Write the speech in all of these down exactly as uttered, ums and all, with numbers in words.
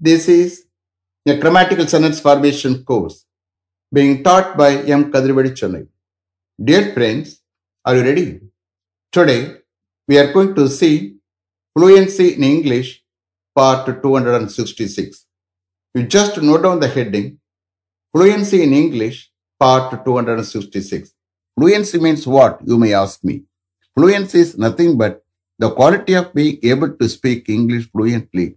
This is a grammatical sentence formation course being taught by M. Kadri Channel. Dear friends, are you ready? Today, we are going to see Fluency in English Part two hundred sixty-six. You just note down the heading Fluency in English Part two hundred sixty-six. Fluency means what, you may ask me. Fluency is nothing but the quality of being able to speak English fluently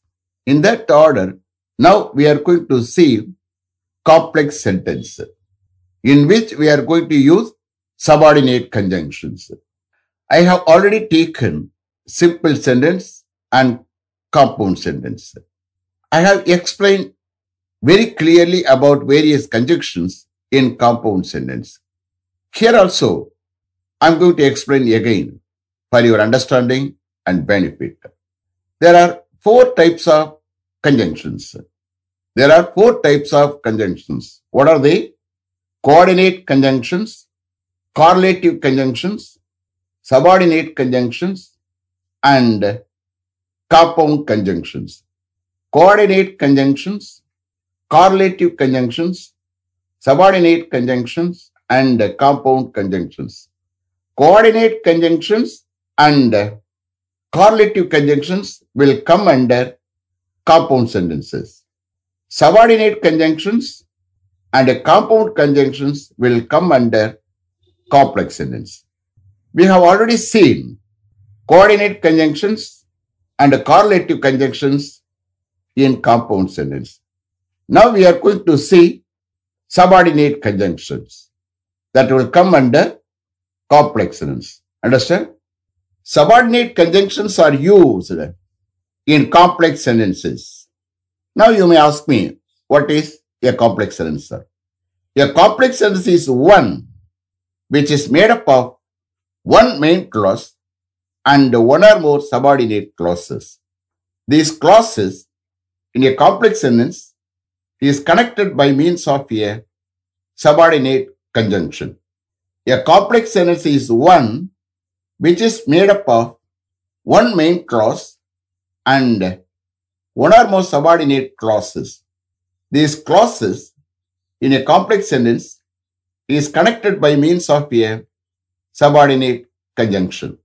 In that order, now we are going to see complex sentence, in which we are going to use subordinate conjunctions. I have already taken simple sentence and compound sentence. I have explained very clearly about various conjunctions in compound sentence. Here also, I am going to explain again for your understanding and benefit. There are four types of conjunctions. There are four types of conjunctions. What are they? Coordinate conjunctions, correlative conjunctions, subordinate conjunctions, and compound conjunctions. Coordinate conjunctions, correlative conjunctions, subordinate conjunctions, and compound conjunctions. Coordinate conjunctions and correlative conjunctions will come under compound sentences. Subordinate conjunctions and compound conjunctions will come under complex sentences. We have already seen coordinate conjunctions and correlative conjunctions in compound sentences. Now we are going to see subordinate conjunctions that will come under complex sentences. Understand? Subordinate conjunctions are used in complex sentences. Now you may ask me, what is a complex sentence, sir? A complex sentence is one which is made up of one main clause and one or more subordinate clauses. These clauses in a complex sentence is connected by means of a subordinate conjunction. A complex sentence is one which is made up of one main clause and one or more subordinate clauses. These clauses in a complex sentence is connected by means of a subordinate conjunction.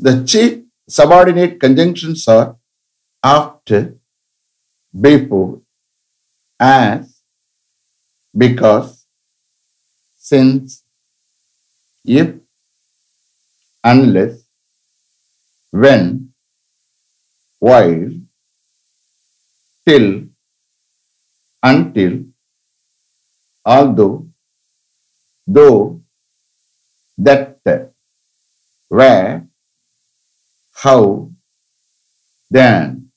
The chief subordinate conjunctions are after, before, as, because, since, if, unless, when, while, till, until, although, though, that, where, how, then.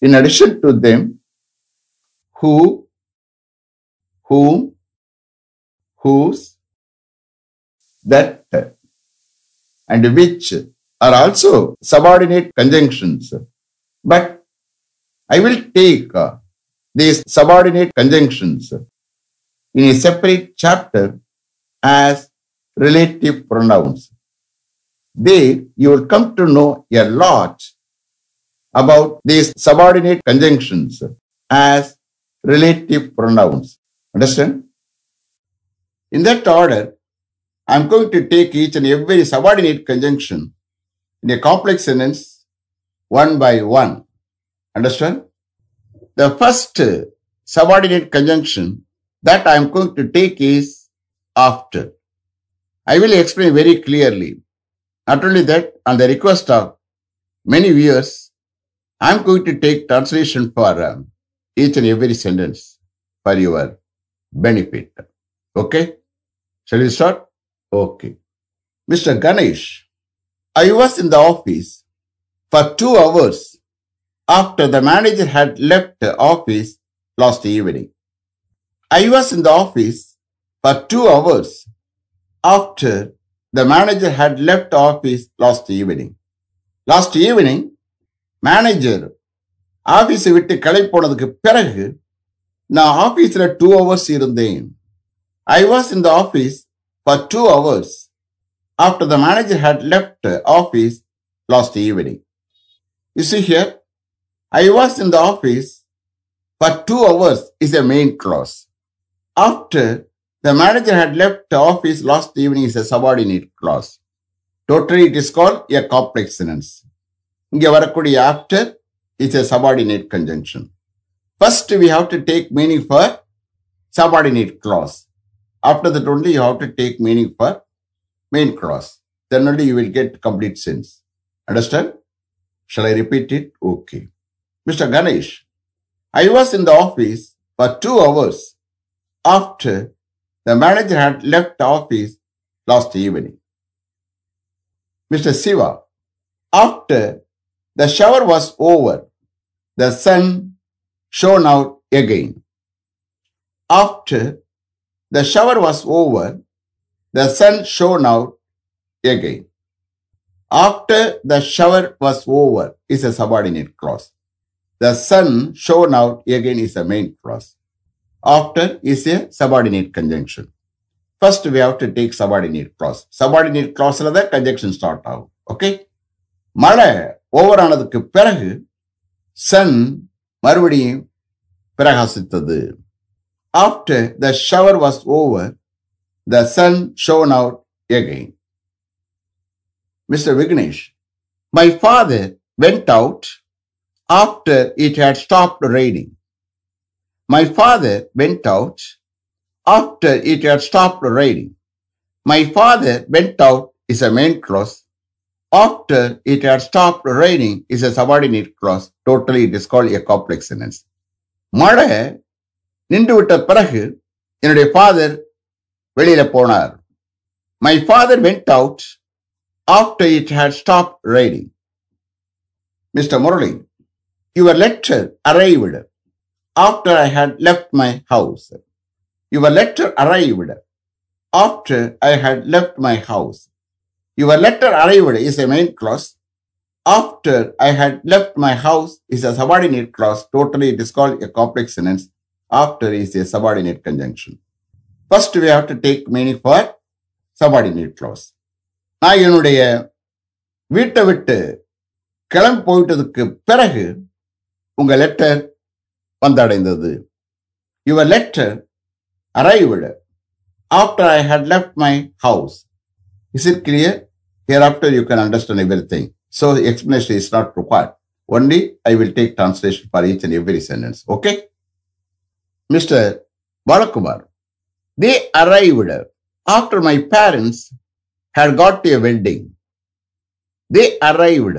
In addition to them, who, whom, whose, that, and which are also subordinate conjunctions. But I will take these subordinate conjunctions in a separate chapter as relative pronouns. There you will come to know a lot about these subordinate conjunctions as relative pronouns. Understand? In that order, I am going to take each and every subordinate conjunction in a complex sentence one by one. Understand? The first subordinate conjunction that I am going to take is after. I will explain very clearly. Not only that, on the request of many viewers, I am going to take translation for um, each and every sentence for your benefit. Okay? Shall we start? Okay. Mister Ganesh, I was in the office for two hours after the manager had left the office last evening. I was in the office for two hours after the manager had left the office last evening. Last evening, manager office விட்டு கிளம்பி போனதுக்கு பிறகு நான் ஆபீஸ்ல two hours இருந்தேன். I was in the office for two hours after the manager had left the office last evening. You see here, I was in the office for two hours is a main clause. After the manager had left the office last evening is a subordinate clause. Totally it is called a complex sentence. இங்கே வரக்கூடிய after is a subordinate conjunction. First, we have to take meaning for subordinate clause. After that only, you have to take meaning for main clause. Then only you will get complete sense. Understand? Shall I repeat it? Okay. Mister Ganesh, I was in the office for two hours after the manager had left the office last evening. Mister Siva, after the shower was over, the sun shone out again. After the shower was over, the sun shone out again. After the shower was over is a subordinate clause. The sun shone out again is a main clause. After is a subordinate conjunction. First we have to take subordinate clause. Subordinate clause la the conjunction start out. Okay? Malay. Over ஆனதுக்கு பிறகு Sun மறுபடியும் பிரகாசித்தது. After the shower was over, the sun shone out again. Mister Vignesh, my father went out after it had stopped raining. My father went out after it had stopped raining. My father went out is a main clause. After it had stopped raining is a subordinate clause. Totally it is called a complex sentence. மழை நின்றுவிட்ட பிறகு என்னுடைய father வெளியில போனார். My father went out after it had stopped raining. Mister Murali, your letter arrived after I had left my house. Your letter arrived after I had left my house. Your letter arrived is a main clause. After I had left my house is a subordinate clause. Totally it is called a complex sentence. After is a subordinate conjunction. First we have to take meaning for subordinate clause. நான் என்னுடைய வீட்டை விட்டு கிளம்பி போயிட்டதுக்கு பிறகு உங்க letter வந்தடைந்தது. Your letter arrived after I had left my house. Is it clear? Hereafter you can understand everything. So explanation is not required. Only I will take translation for each and every sentence. Okay? Mister Balakumar, they arrived after my parents had got to a wedding. They arrived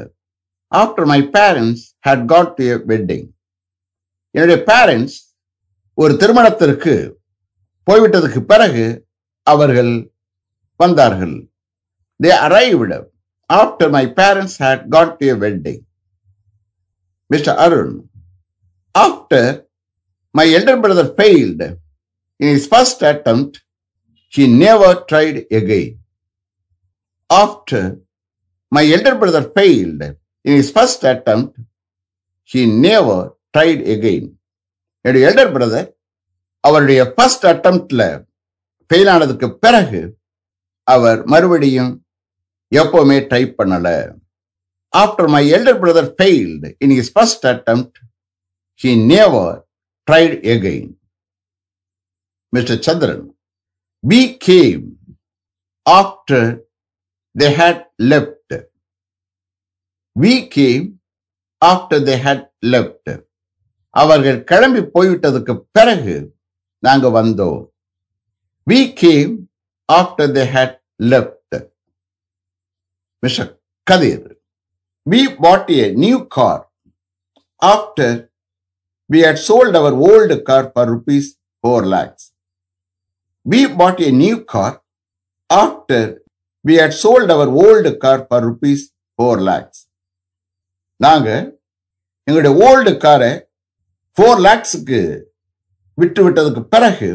after my parents had got to a wedding. என்னுடைய parents ஒரு திருமணத்திற்கு போய்விட்டதுக்கு பிறகு அவர்கள் வந்தார்கள். They arrived after my parents had gone to a wedding. Mister Arun, after my elder brother failed in his first attempt, he never tried again. After my elder brother failed in his first attempt, he never tried again. And the elder brother, our first attempt la fail anadukku peragu, avar marubadiyum எப்பவுமே try பண்ணல. After my elder brother failed in his first attempt, he never tried again. Mister Chandran, we came after they had left. We came after they had left. அவர்கள் கிளம்பி போய்விட்டதுக்கு பிறகு நாங்க வந்தோம். We came after they had left. Mister Kadir, we bought a new car after we had sold our old car for rupees four lakhs. We bought a new car after we had sold our old car for rupees four lakhs. நாங்க எங்களுடைய old காரை four லேக்ஸுக்கு விட்டு விட்டதுக்கு பிறகு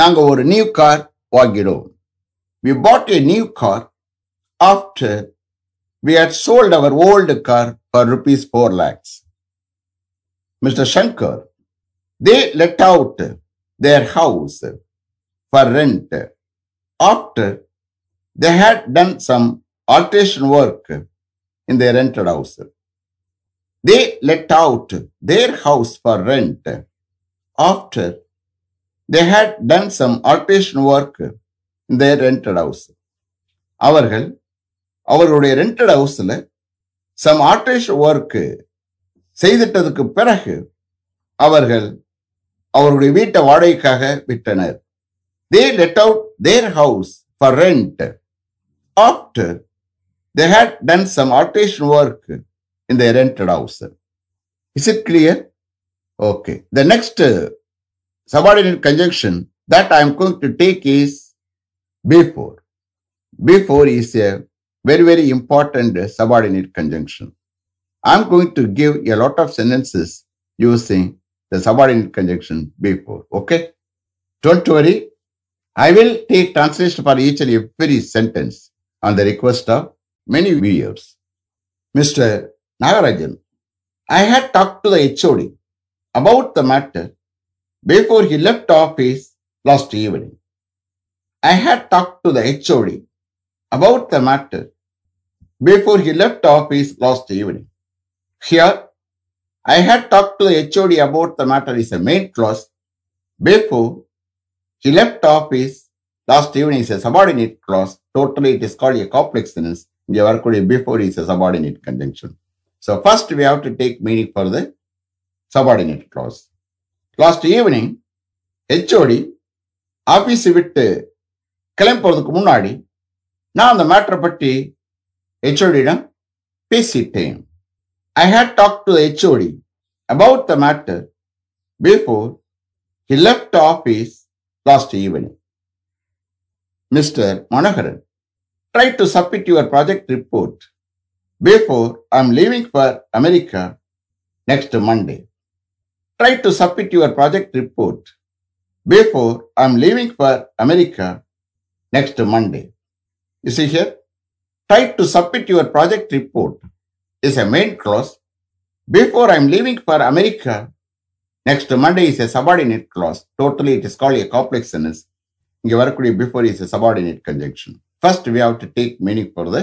நாங்கள் ஒரு new car வாங்கினோம். We bought a new car after we had sold our old car for rupees four lakhs. Mister Shankar, they let out their house for rent after they had done some alteration work in their rented house. They let out their house for rent after they had done some alteration work in their rented house. அவர்கள் அவருடைய rented houseல some alteration work செய்திட்டதுக்கு பிறகு அவர்கள் அவருடைய வீட்டை வாடகைக்காக விட்டனர். They let out their house for rent after they had done some alteration work in their rented house. Is it clear? Okay. The next uh, subordinate conjunction that I am going to take is before. Before is a very, very important uh, subordinate conjunction. I am going to give a lot of sentences using the subordinate conjunction before. Okay? Don't worry. I will take translation for each and every sentence on the request of many viewers. Mister Nagarajan, I had talked to the H O D about the matter before he left office last evening. I had talked to the H O D about the matter before he left office last evening. Here, I had talked to the H O D about the matter is a main clause. Before he left office last evening is a subordinate clause. Totally, it is called a complex sentence. Before is a subordinate conjunction. So, first we have to take meaning for the subordinate clause. Last evening, H O D, office vittu, kalam poradhukku munadi, naan andha matter patti H O D-idam pesiten. I had talked to the H O D about the matter before he left office last evening. Mister Manoharan, try to submit your project report before I am leaving for America next Monday. Try to submit your project report before I am leaving for America next Monday. You see here, try to submit your project report is a main clause. Before I am leaving for America next Monday is a subordinate clause. Totally, it is called a complex sentence. Before is a subordinate conjunction. First, we have to take meaning for the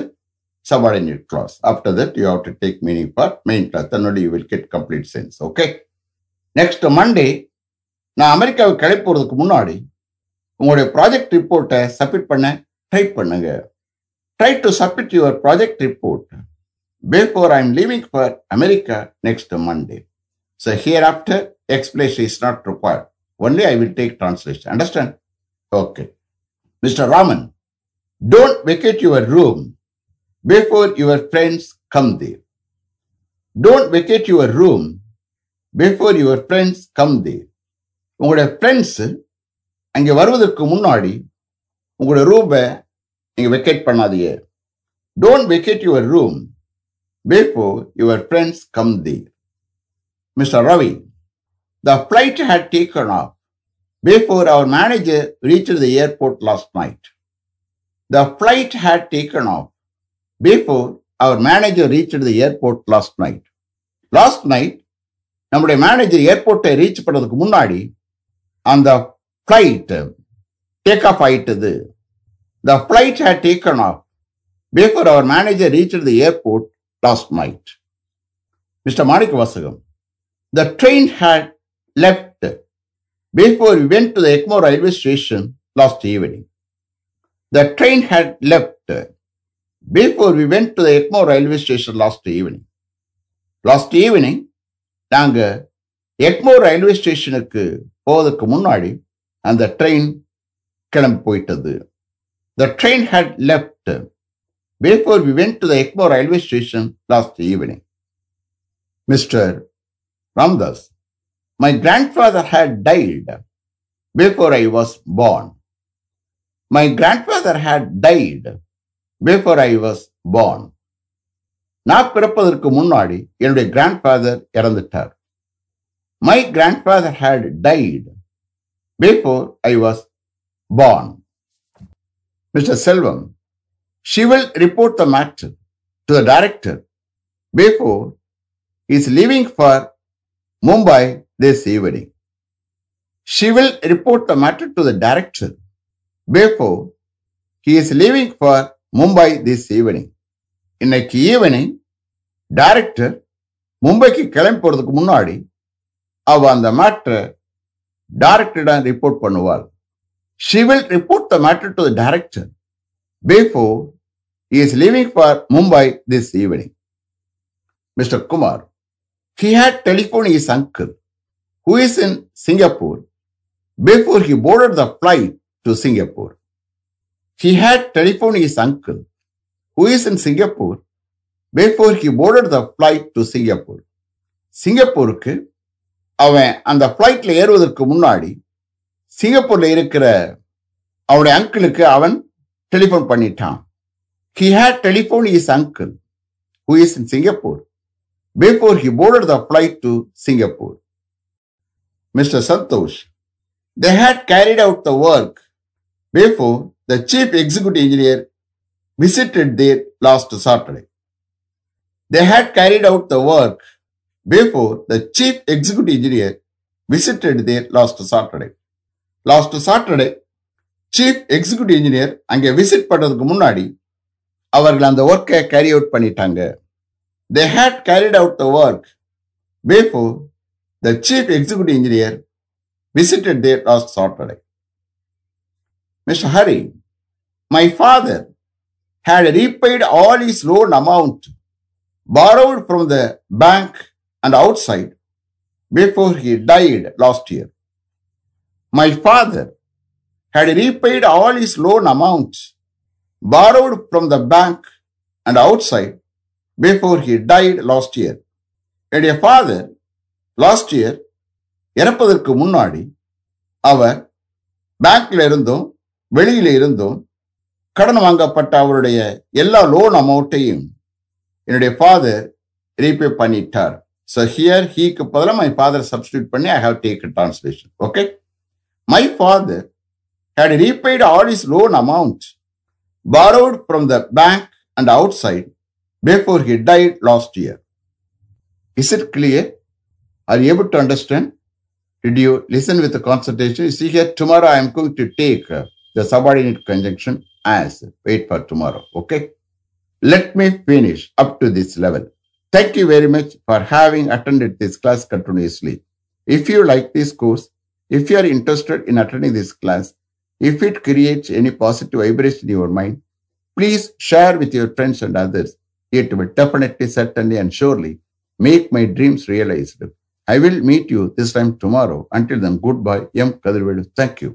subordinate clause. After that, you have to take meaning for main clause. Then only you will get complete sense. Okay. Next Monday, na America will collect for the community. Your project report submit panna try pannunga. Try to submit your project report before I am leaving for America next Monday. So hereafter, explanation is not required. Only I will take translation. Understand? Okay. Mister Raman, don't vacate your room before your friends come there. Don't vacate your room before your friends come there. உங்களுடைய friends அங்கே வருவதற்கு முன்னாடி உங்களுடைய ரூமை நீங்கள் vacate பண்ணாதீங்க. Don't vacate your room before your friends come there. Mister Ravi, the flight had taken off before our manager reached the airport last night. The flight had taken off before our manager reached the airport last night. Last night, நம்முடைய manager airport reach பண்ணதுக்கு முன்னாடி அந்த flight take off ஆயிட்டது. The flight had taken off before our manager reached the airport last night. Mister Manikavasagam, the train had left before we went to the Egmore Railway Station last evening. The train had left before we went to the Egmore Railway Station last evening. Last evening, Nanga Egmore Railway Station போவதற்கு முன்னாடி and the train கிளம்பி போயிட்டது. The train had left before we went to the Egmore Railway Station last evening. Mister Ramdas, my grandfather had died before I was born. My grandfather had died before I was born. நான் பிறப்பதற்கு முன்னாடி என்னுடைய grandfather இறந்துட்டார். My grandfather had died before I was born. Mister Selvam, she will report the matter to the director before he is leaving for Mumbai this evening. She will report the matter to the director before he is leaving for Mumbai this evening. இன்னைக்கு evening director மும்பைக்கு கிளம்பி போறதுக்கு முன்னாடி அவ அந்த மேட்டரை டைரக்டரிடம் report பண்ணுவாள். She will report the matter to the director before he is leaving for Mumbai this evening. Mister Kumar, he had telephoned his uncle, who is in Singapore, before he boarded the flight to Singapore. He had telephoned his uncle, who is in Singapore, before he boarded the flight to Singapore. சிங்கப்பூருக்கு அவன் அந்த ஃப்ளைட்ல ஏறுவதற்கு முன்னாடி சிங்கப்பூர்ல இருக்கிற அவனுடைய அங்கிளுக்கு அவன் டெலிஃபோன் பண்ணிட்டான். He had telephoned his uncle, who is in Singapore, before he boarded the flight to Singapore. Mister Santosh, they had carried out the work before the chief executive engineer visited there last Saturday. They had carried out the work before the chief executive engineer visited there last Saturday. Last Saturday, chief executive engineer அங்கே visit பண்றதுக்கு முன்னாடி அவர்கள் அந்த work-ஐ carry out பண்ணிட்டாங்க. They had carried out the work before the chief executive engineer visited there last Saturday. Mister Hari, my father had repaid all his loan amount borrowed from the bank and outside before he died last year. My father had repaid all his loan amount borrowed from the bank and outside before he died last year. And a father last year இறப்பதற்கு முன்னாடி அவர் பேங்க்ல இருந்தும் வெளியில இருந்தும் கடன் வாங்கப்பட்ட அவருடைய எல்லா லோன் அமௌண்ட்டையும் என்னுடைய ஃபாதர் ரீபே பண்ணிட்டார். ஸோ ஹியர் ஹீக்கு பதிலாக மை ஃபாதர் சப்ஸ்டியூட் பண்ணி I have take translation. Okay, my father had repaid all is loan amount borrowed from the bank and outside before he died last year. Is it clear? Are you able to understand? Did you listen with concentration? You see here, tomorrow I am going to take the subordinate conjunction as. Wait for tomorrow. Okay, let me finish up to this level. Thank you very much for having attended this class continuously. If you like this course, if you are interested in attending this class, if it creates any positive vibration in your mind, please share with your friends and others. It will definitely, certainly and surely make my dreams realized. I will meet you this time tomorrow. Until then, goodbye. M. Kadri. Thank you.